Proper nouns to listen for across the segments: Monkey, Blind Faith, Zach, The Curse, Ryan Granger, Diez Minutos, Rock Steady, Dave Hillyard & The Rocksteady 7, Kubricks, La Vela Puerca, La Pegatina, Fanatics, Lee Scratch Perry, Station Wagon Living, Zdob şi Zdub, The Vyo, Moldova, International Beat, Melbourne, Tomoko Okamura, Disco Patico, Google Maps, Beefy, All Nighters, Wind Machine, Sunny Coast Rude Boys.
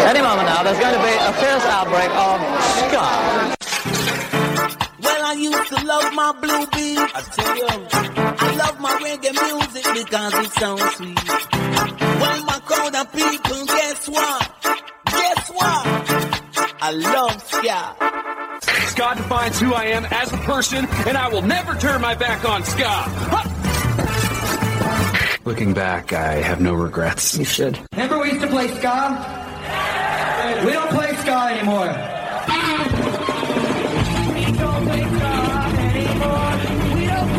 Any moment now, there's going to be a fierce outbreak of ska. Well, I used to love my blue beat, I tell you. I love my reggae music because it sounds sweet. When my crowd of people, guess what? Guess what? I love ska. Ska defines who I am as a person, and I will never turn my back on ska. Ha! Looking back, I have no regrets. You should. Remember we used to play ska? We don't play ska anymore. We don't play ska anymore. We don't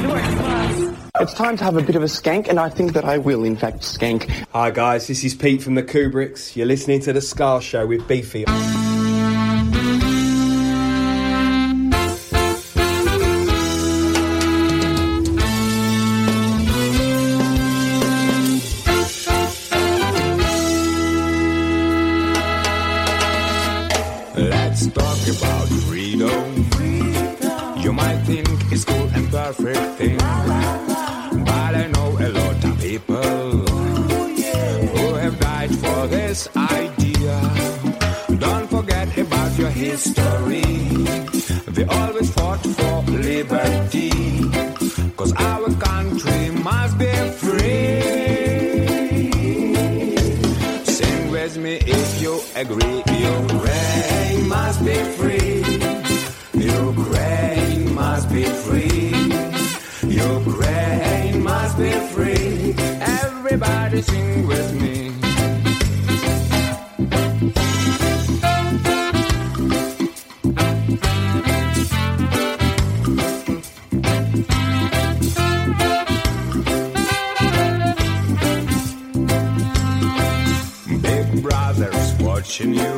play ska anymore. It's time to have a bit of a skank, and I think that I will, in fact, skank. Hi, guys. This is Pete from the Kubricks. You're listening to The Ska Show with Beefy. Perfect thing, but I know a lot of people who have died for this idea. Don't forget about your history. We always fought for liberty, 'cause our country must be free. Sing with me if you agree. Ukraine must be free. Ukraine must be free. Ukraine must be free. Everybody sing with me. Big brother's watching you.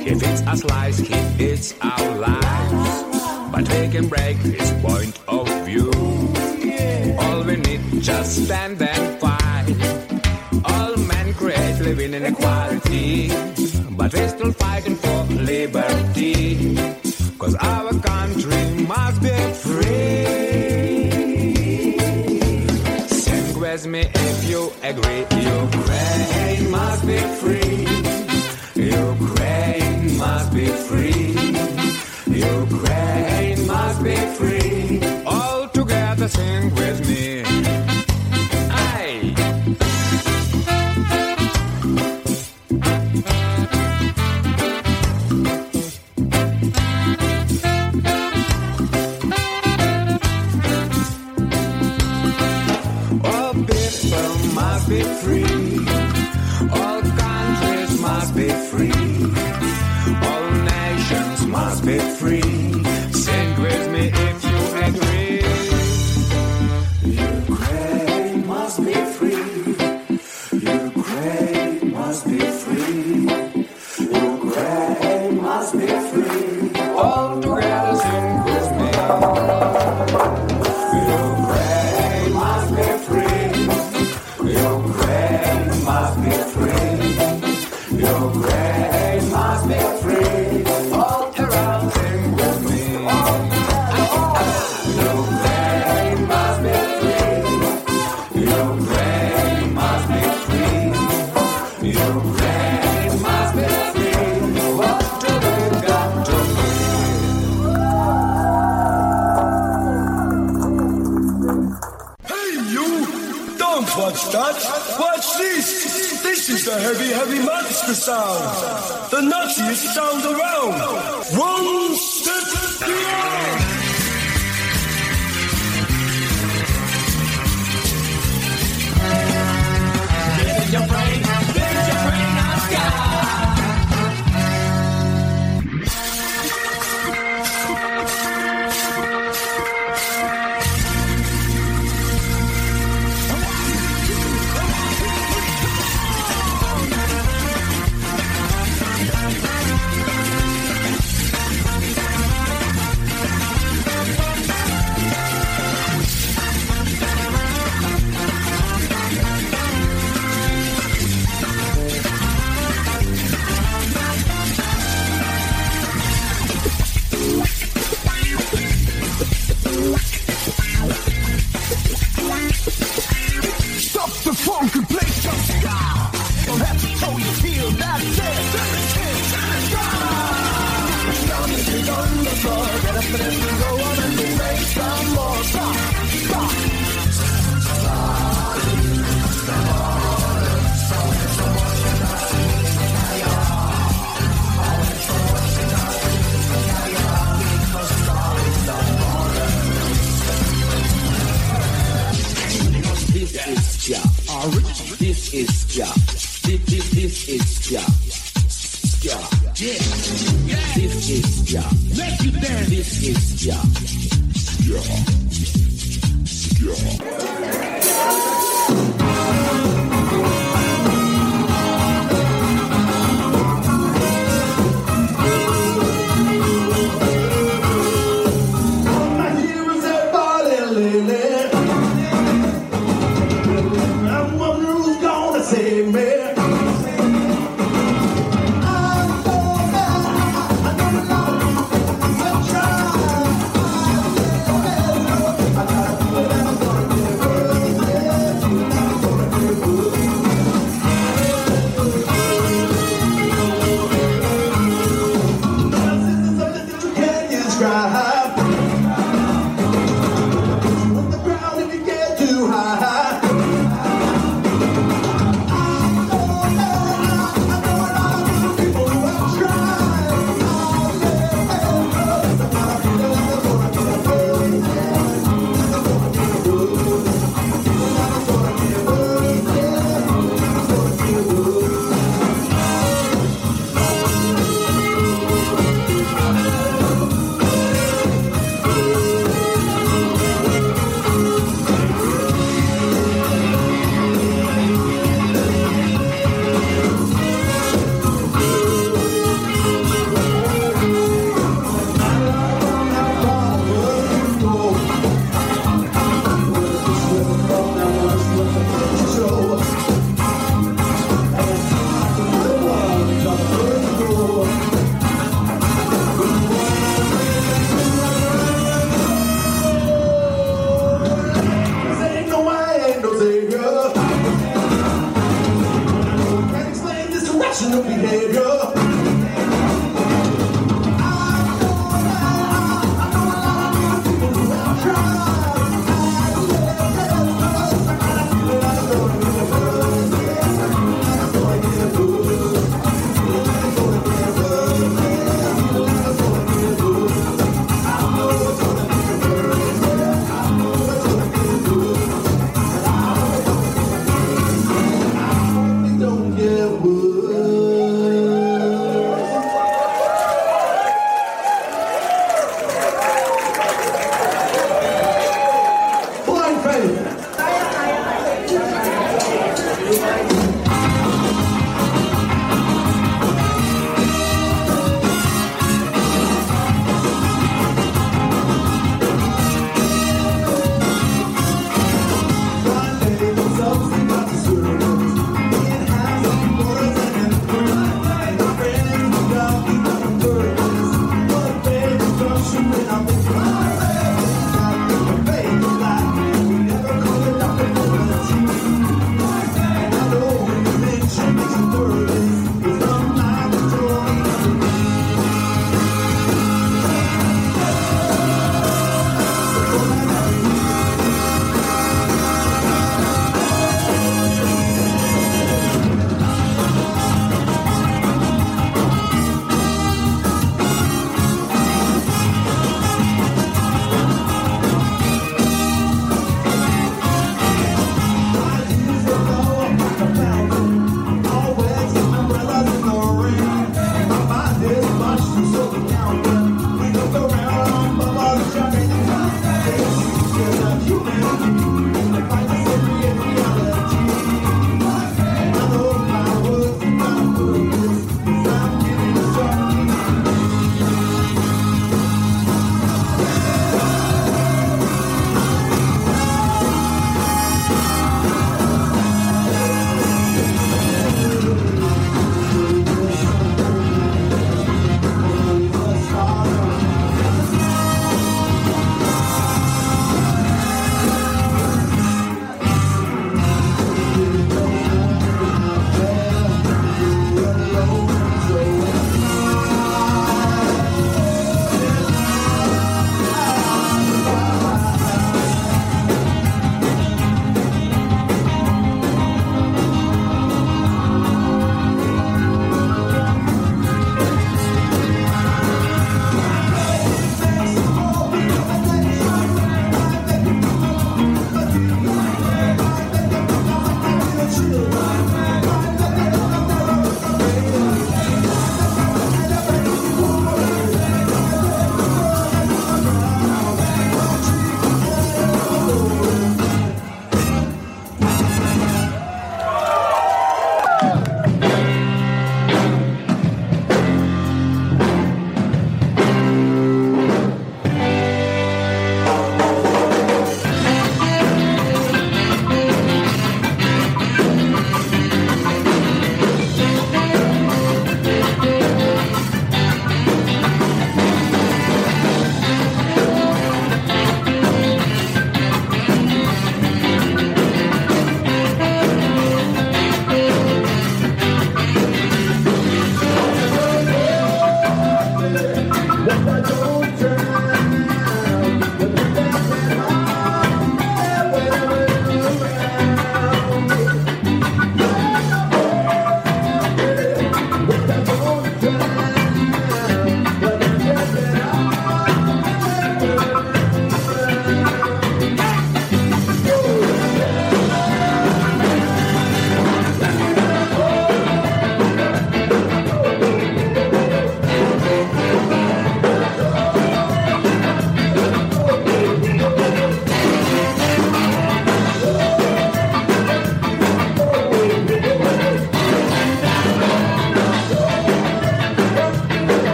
He feeds our lies, he eats our lives. But we can break his point of view. All we need, just stand and fight. All men create living inequality, but we're still fighting for liberty, 'cause our country must be free. Sing with me if you agree. Ukraine must be free. Ukraine must be free. Ukraine must be free. All together sing with me. Aye. All people must be free. All countries must be free. All nations must be free. Ukraine must be free. Ukraine touch. Watch this. This is the heavy, heavy monster sound. The nuttiest sound around. One step beyond.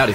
Howdy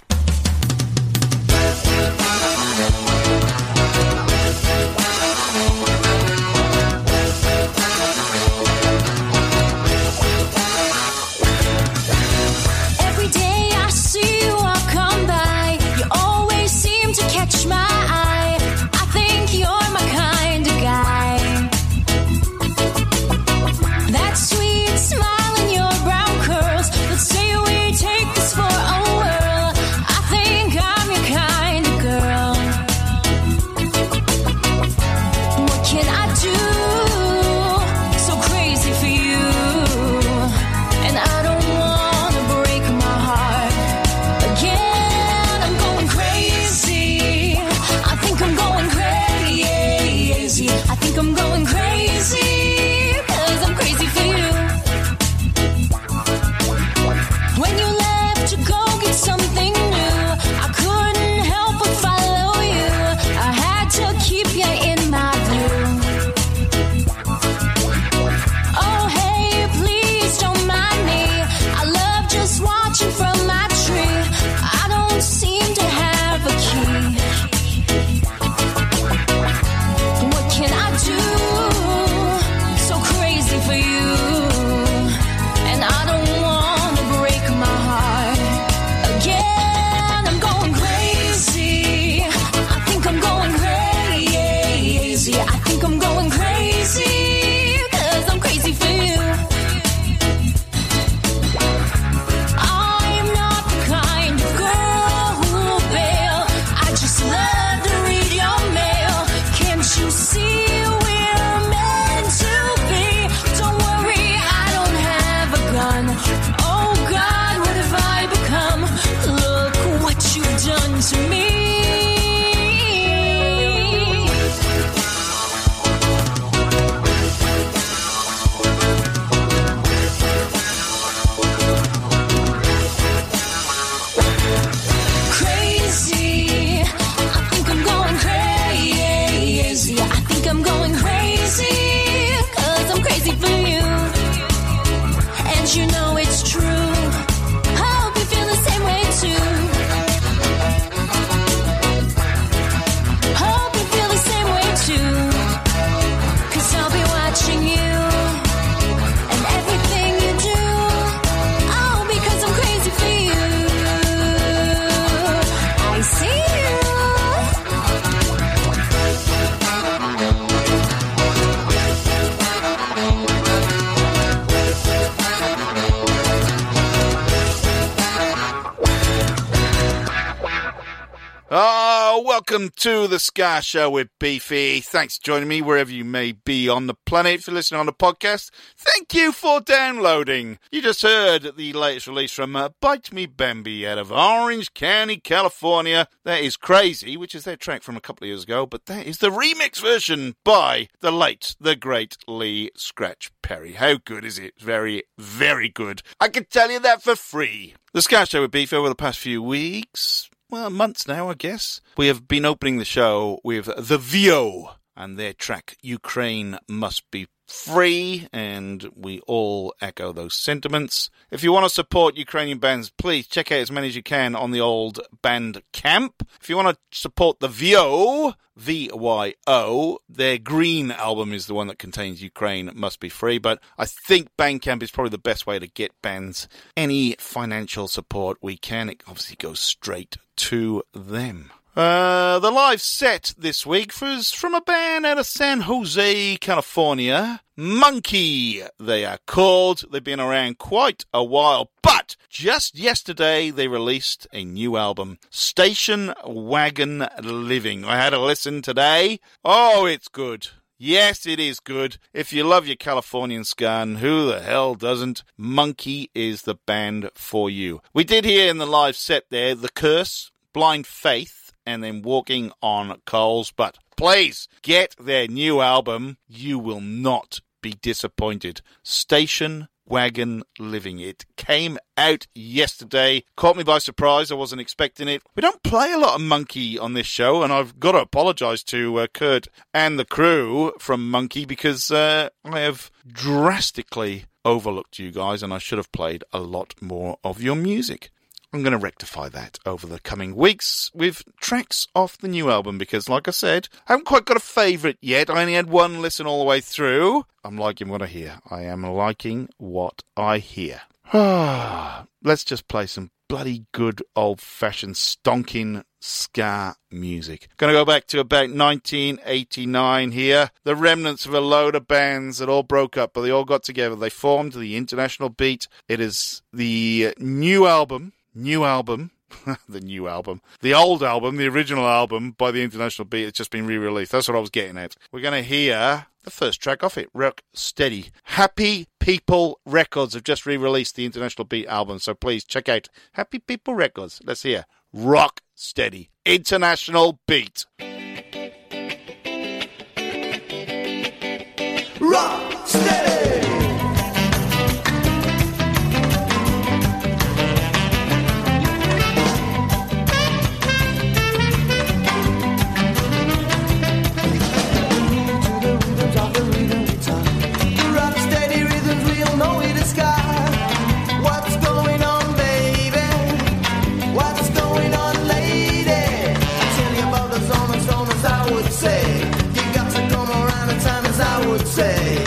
Welcome to the Scar Show with Beefy. Thanks for joining me wherever you may be on the planet. If you're listening on the podcast, thank you for downloading. You just heard the latest release from Bite Me Bambi out of Orange County, California. That is Crazy, which is their track from a couple of years ago, but that is the remix version by the late, the great Lee Scratch Perry. How good is it? Very, very good. I can tell you that for free. The Scar Show with Beefy over the past few weeks... well, months now, I guess. We have been opening the show with The Vyo and their track, Ukraine Must Be Free, and we all echo those sentiments. If you want to support Ukrainian bands, please check out as many as you can on the old Bandcamp. If you want to support The Vyo, VYO, their green album is the one that contains Ukraine Must Be Free, but I think Bandcamp is probably the best way to get bands any financial support we can. It obviously goes straight to them. The live set this week was from a band out of San Jose, California. Monkey, they are called. They've been around quite a while, but just yesterday they released a new album, Station Wagon Living. I had a listen today. Oh, it's good. Yes, it is good. If you love your Californian ska, and who the hell doesn't? Monkey is the band for you. We did hear in the live set there, The Curse, Blind Faith, and then Walking on Coals, but please get their new album. You will not be disappointed. Station Wagon Living. It came out yesterday. Caught me by surprise. I wasn't expecting it. We don't play a lot of Monkey on this show, and I've got to apologise to Kurt and the crew from Monkey because I have drastically overlooked you guys, and I should have played a lot more of your music. I'm going to rectify that over the coming weeks with tracks off the new album because, like I said, I haven't quite got a favourite yet. I only had one listen all the way through. I'm liking what I hear. I am liking what I hear. Let's just play some bloody good old-fashioned stonking ska music. Going to go back to about 1989 here. The remnants of a load of bands that all broke up, but they all got together. They formed the International Beat. It is the new album. The old album, the original album by the International Beat, it's just been re-released. That's what I was getting at. We're going to hear the first track off it, Rock Steady. Happy People Records have just re-released the International Beat album, so please check out Happy People Records. Let's hear Rock Steady, International Beat. Rock Steady! Say, you got to come around the time as I would say.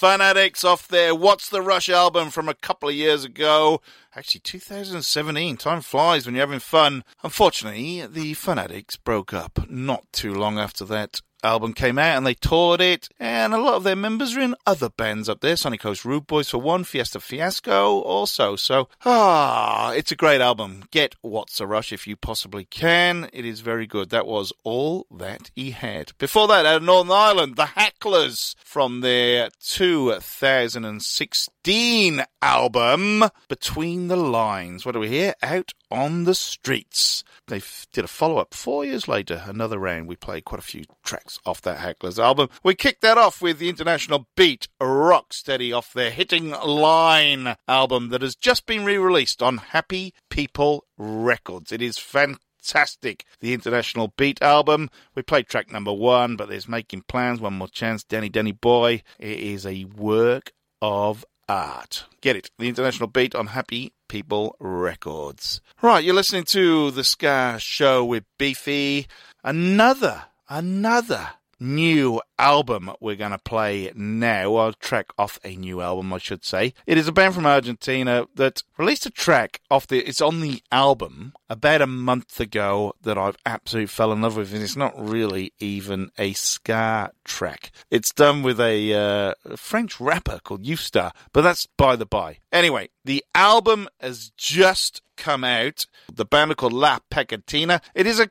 Fanatics off their What's the Rush album from a couple of years ago. Actually, 2017. Time flies when you're having fun. Unfortunately, the Fanatics broke up not too long after that album came out, and they toured it, and a lot of their members are in other bands up there. Sunny Coast Rude Boys for one, Fiesta Fiasco also. So it's a great album. Get What's a Rush if you possibly can. It is very good. That was All That He Had. Before that, out of Northern Ireland, The Hacklers from their 2016 album Between the Lines. What do we hear? Out on the Streets. They did a follow-up 4 years later, another round. We played quite a few tracks off that Hacklers album. We kicked that off with the International Beat, Rock Steady, off their Hitting Line album that has just been re-released on Happy People Records. It is fantastic, the International Beat album. We played track number one, but there's Making Plans, One More Chance, Danny Danny Boy. It is a work of art. Get it, the International Beat on Happy People Records. Right, you're listening to The Scar Show with Beefy. Another new album we're going to play now. A track off a new album, I should say. It is a band from Argentina that released a track off it's on the album about a month ago that I've absolutely fell in love with, and it's not really even a ska track. It's done with a French rapper called Youstar, but that's by the by. Anyway, the album has just come out. The band are called La Pegatina. It is a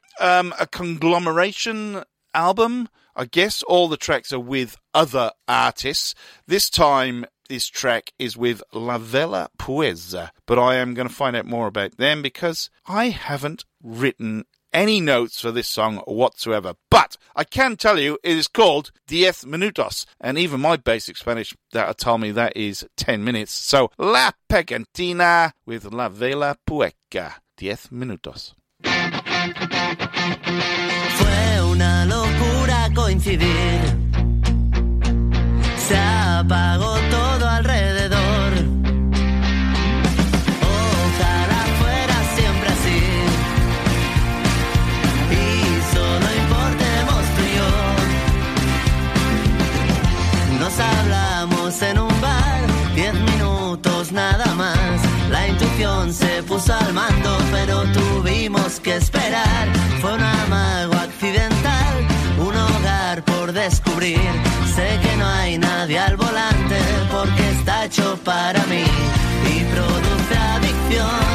conglomeration album, I guess. All the tracks are with other artists. This time, this track is with La Vela Puerca, but I am going to find out more about them because I haven't written any notes for this song whatsoever. But I can tell you it is called Diez Minutos, and even my basic Spanish data told me that is 10 minutes. So La Pegatina with La Vela Puerca, Diez Minutos. Una locura coincidir, se apagó todo alrededor. Ojalá fuera siempre así y solo importemos tú y yo. Nos hablamos en un bar, 10 minutos nada más. La intuición se puso al mando, pero tuvimos que esperar. Fue un amago accidental, un hogar por descubrir. Sé que no hay nadie al volante porque está hecho para mí y produce adicción.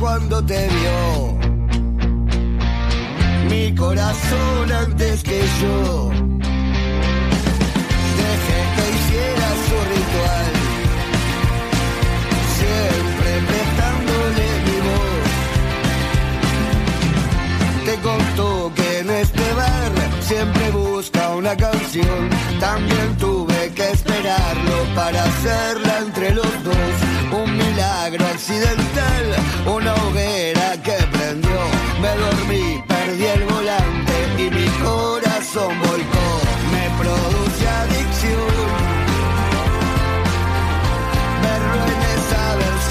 Cuando te vio mi corazón antes que yo, dejé que hiciera su ritual, siempre prestándole mi voz. Te contó que en este bar siempre busca una canción. También tuve que esperarlo para hacerla entre los dos. Un milagro accidental, una hoguera que prendió. Me dormí, perdí el volante y mi corazón volcó. Me produce adicción verlo en esa versión.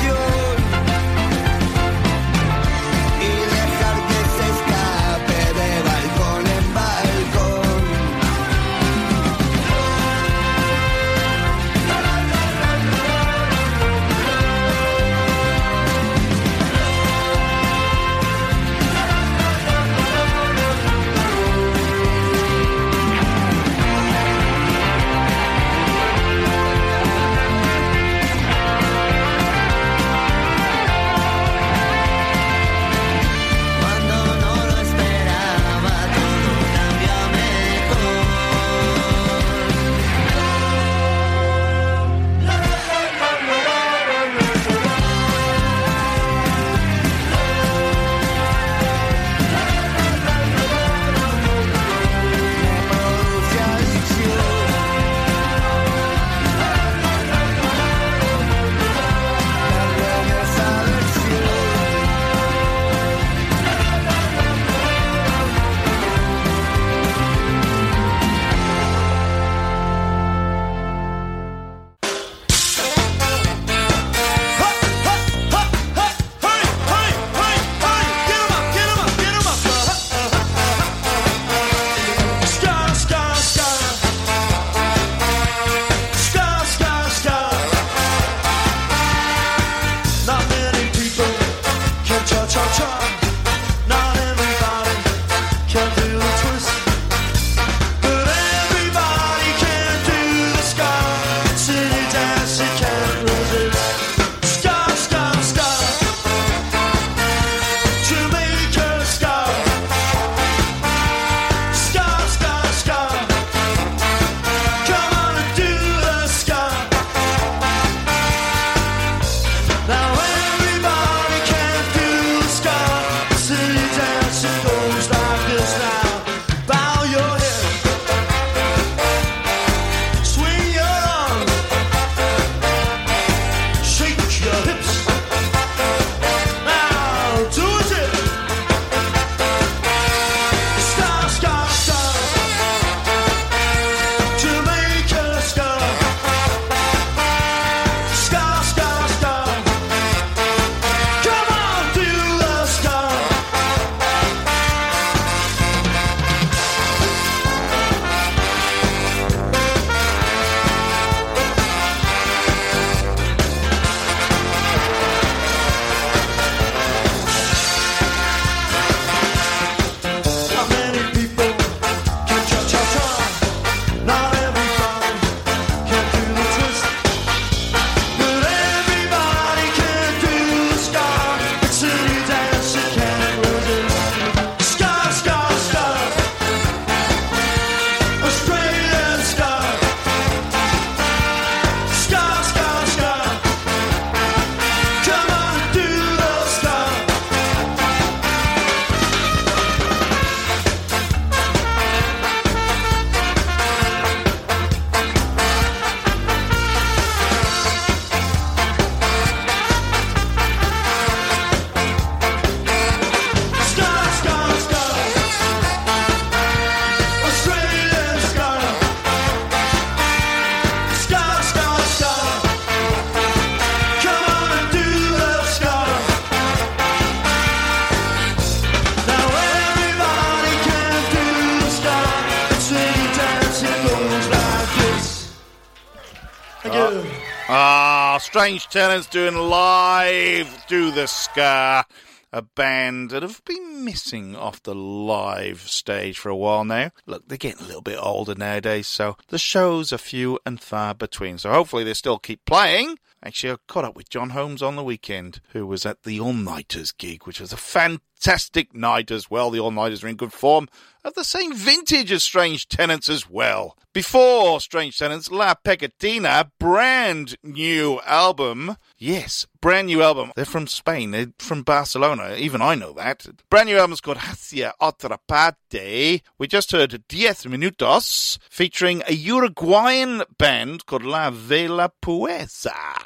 Strange Tenants doing Live Do the Scar, a band that have been missing off the live stage for a while now. Look, they're getting a little bit older nowadays, so the shows are few and far between. So hopefully they still keep playing. Actually, I caught up with John Holmes on the weekend, who was at the All Nighters gig, which was a fantastic night as well. The All Nighters are in good form, of the same vintage as Strange Tenants as well. Before Strange Tenants, La Pegatina, brand new album. Yes, brand new album. They're from Spain. They're from Barcelona. Even I know that. Brand new album's called Hacia Otra Parte. We just heard Diez Minutos, featuring a Uruguayan band called La Vela Puerca?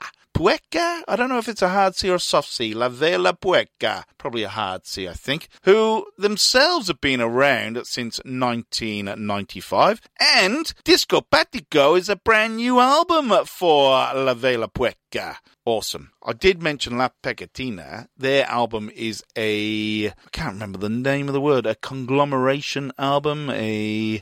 I don't know if it's a hard C or a soft C. La Vela Puerca. Probably a hard C, I think. Who themselves have been around since 1995. And Disco Patico is a brand new album for La Vela Puerca. Awesome. I did mention La Pegatina. Their album is a... I can't remember the name of the word. A conglomeration album. They've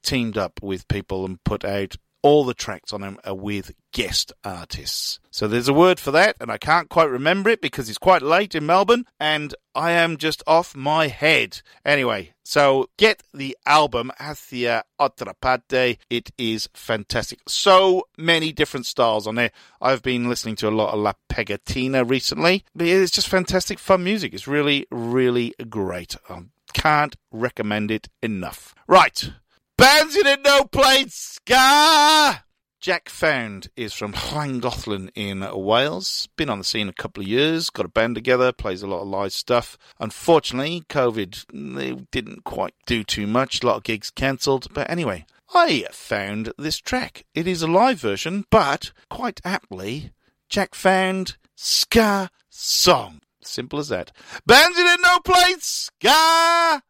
teamed up with people and put out... all the tracks on them are with guest artists. So there's a word for that, and I can't quite remember it because it's quite late in Melbourne, and I am just off my head. Anyway, so get the album, Hacia Otra Parte. It is fantastic. So many different styles on there. I've been listening to a lot of La Pegatina recently. It's just fantastic, fun music. It's really, really great. I can't recommend it enough. Right. Bands you didn't know played ska. Jack Found is from Llangollen in Wales. Been on the scene a couple of years. Got a band together. Plays a lot of live stuff. Unfortunately, COVID, they didn't quite do too much. A lot of gigs cancelled. But anyway, I found this track. It is a live version, but quite aptly, Jack Found ska song. Simple as that. Bands you didn't know played ska.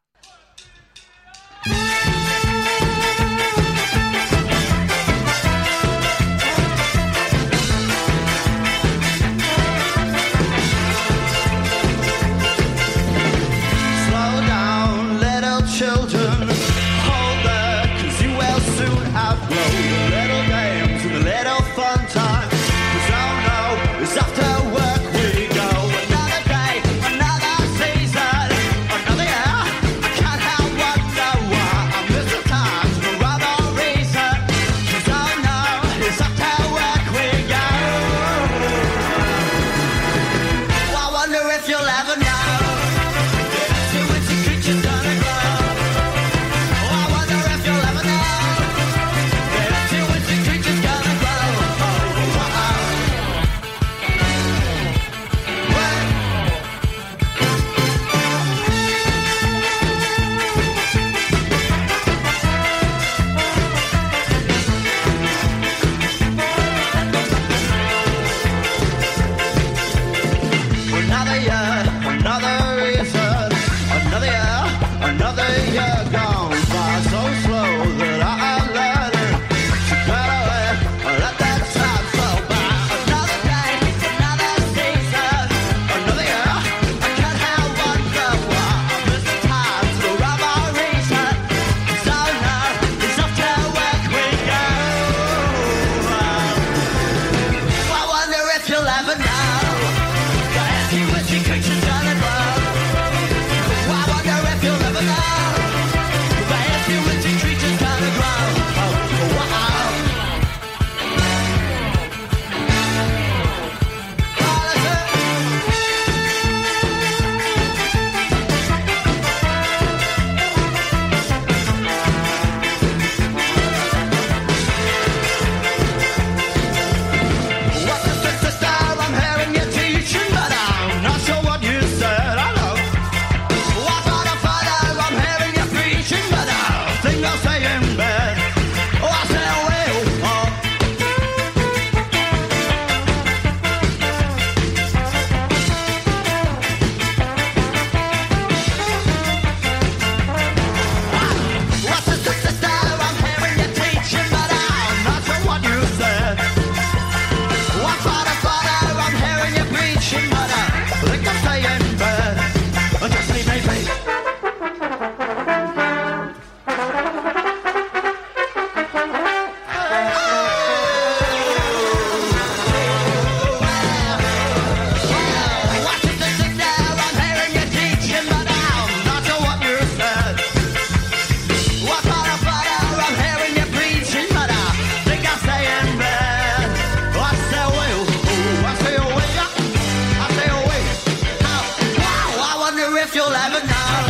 Another if you'll ever know.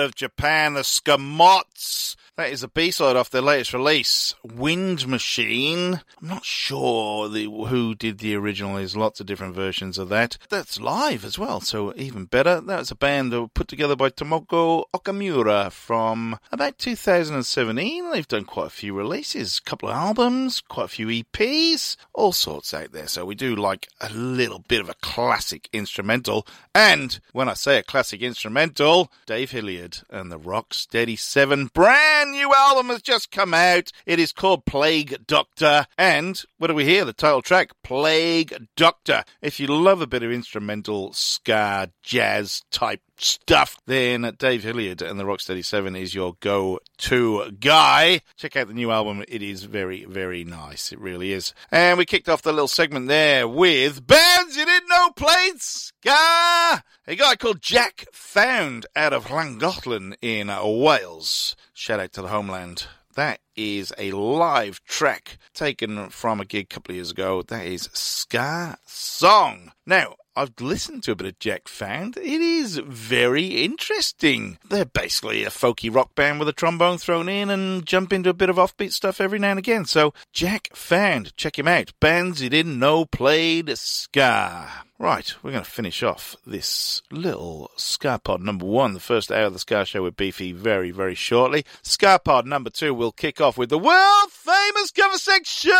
out of Japan, the Skamots. That is a B-side off their latest release, Wind Machine. I'm not sure who did the original. There's lots of different versions of that. That's live as well, so even better. That was a band that was put together by Tomoko Okamura from about 2017. They've done quite a few releases, a couple of albums, quite a few EPs, all sorts out there. So we do like a little bit of a classic instrumental. And when I say a classic instrumental, Dave Hillyard and the Rocksteady 7 brand. New album has just come out. It is called Plague Doctor. And what do we hear? The title track, Plague Doctor. If you love a bit of instrumental, ska, jazz type stuff, then Dave Hillyard and the Rocksteady 7 is your go-to guy. Check out the new album. It is very, very nice. It really is. And we kicked off the little segment there with bands you didn't know played ska. A guy called Jack Found out of Llangollen in Wales. Shout out to the homeland. That is a live track taken from a gig a couple of years ago. That is Ska Song. Now, I've listened to a bit of Jack Found. It is very interesting. They're basically a folky rock band with a trombone thrown in and jump into a bit of offbeat stuff every now and again. So, Jack Found. Check him out. Bands you didn't know played ska. Right, we're going to finish off this little Scarpod number 1, the first hour of the Scar Show with Beefy, very, very shortly. Scarpod number 2 will kick off with the world-famous cover section,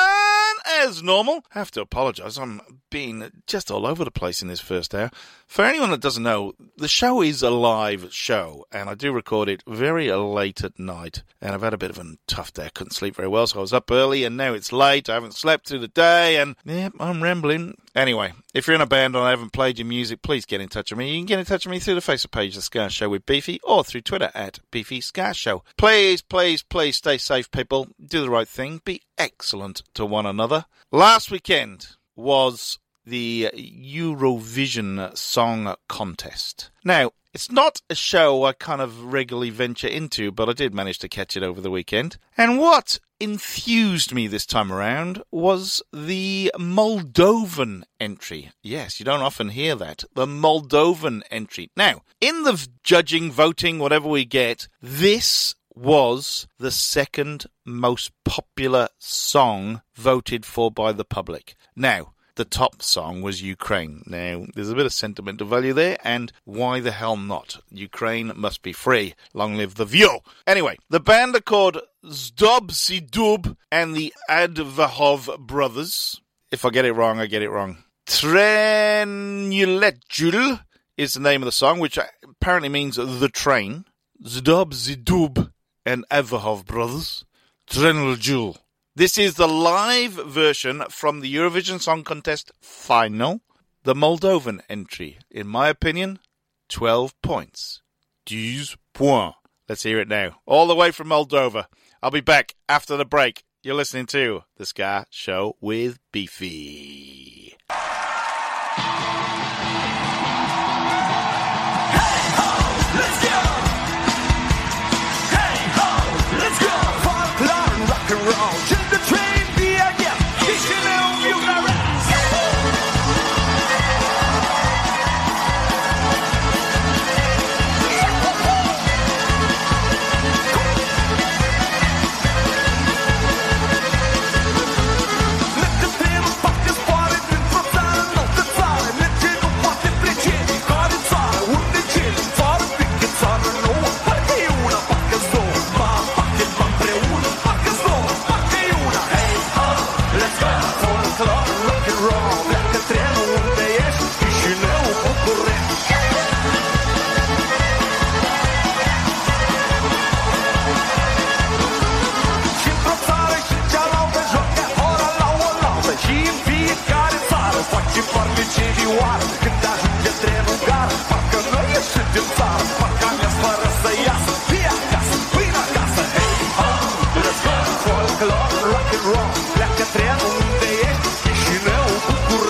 as normal. I have to apologise, I'm being just all over the place in this first hour. For anyone that doesn't know, the show is a live show, and I do record it very late at night, and I've had a bit of a tough day. I couldn't sleep very well, so I was up early, and now it's late, I haven't slept through the day, and yep, I'm rambling. Anyway, if you're in a band and I haven't played your music, please get in touch with me. You can get in touch with me through the Facebook page, The Scar Show with Beefy, or through Twitter at Beefy Scar Show. Please, please, please stay safe, people. Do the right thing. Be excellent to one another. Last weekend was the Eurovision Song Contest. Now, it's not a show I kind of regularly venture into, but I did manage to catch it over the weekend. And what enthused me this time around was the Moldovan entry. Yes, you don't often hear that. The Moldovan entry. Now, in the judging, voting, whatever we get, this was the second most popular song voted for by the public. Now, the top song was Ukraine. Now, there's a bit of sentimental value there, and why the hell not? Ukraine must be free. Long live the Vyo. Anyway, the band are called Zdob şi Zdub and the Advahov Brothers. If I get it wrong, I get it wrong. Trenuletjul is the name of the song, which apparently means the train. Zdob şi Zdub and Advahov Brothers. Trenuletjul. This is the live version from the Eurovision Song Contest final. The Moldovan entry, in my opinion, 12 points. 10 points. Let's hear it now. All the way from Moldova. I'll be back after the break. You're listening to The Scar Show with Beefy. Rock and roll, like a trenuletjul,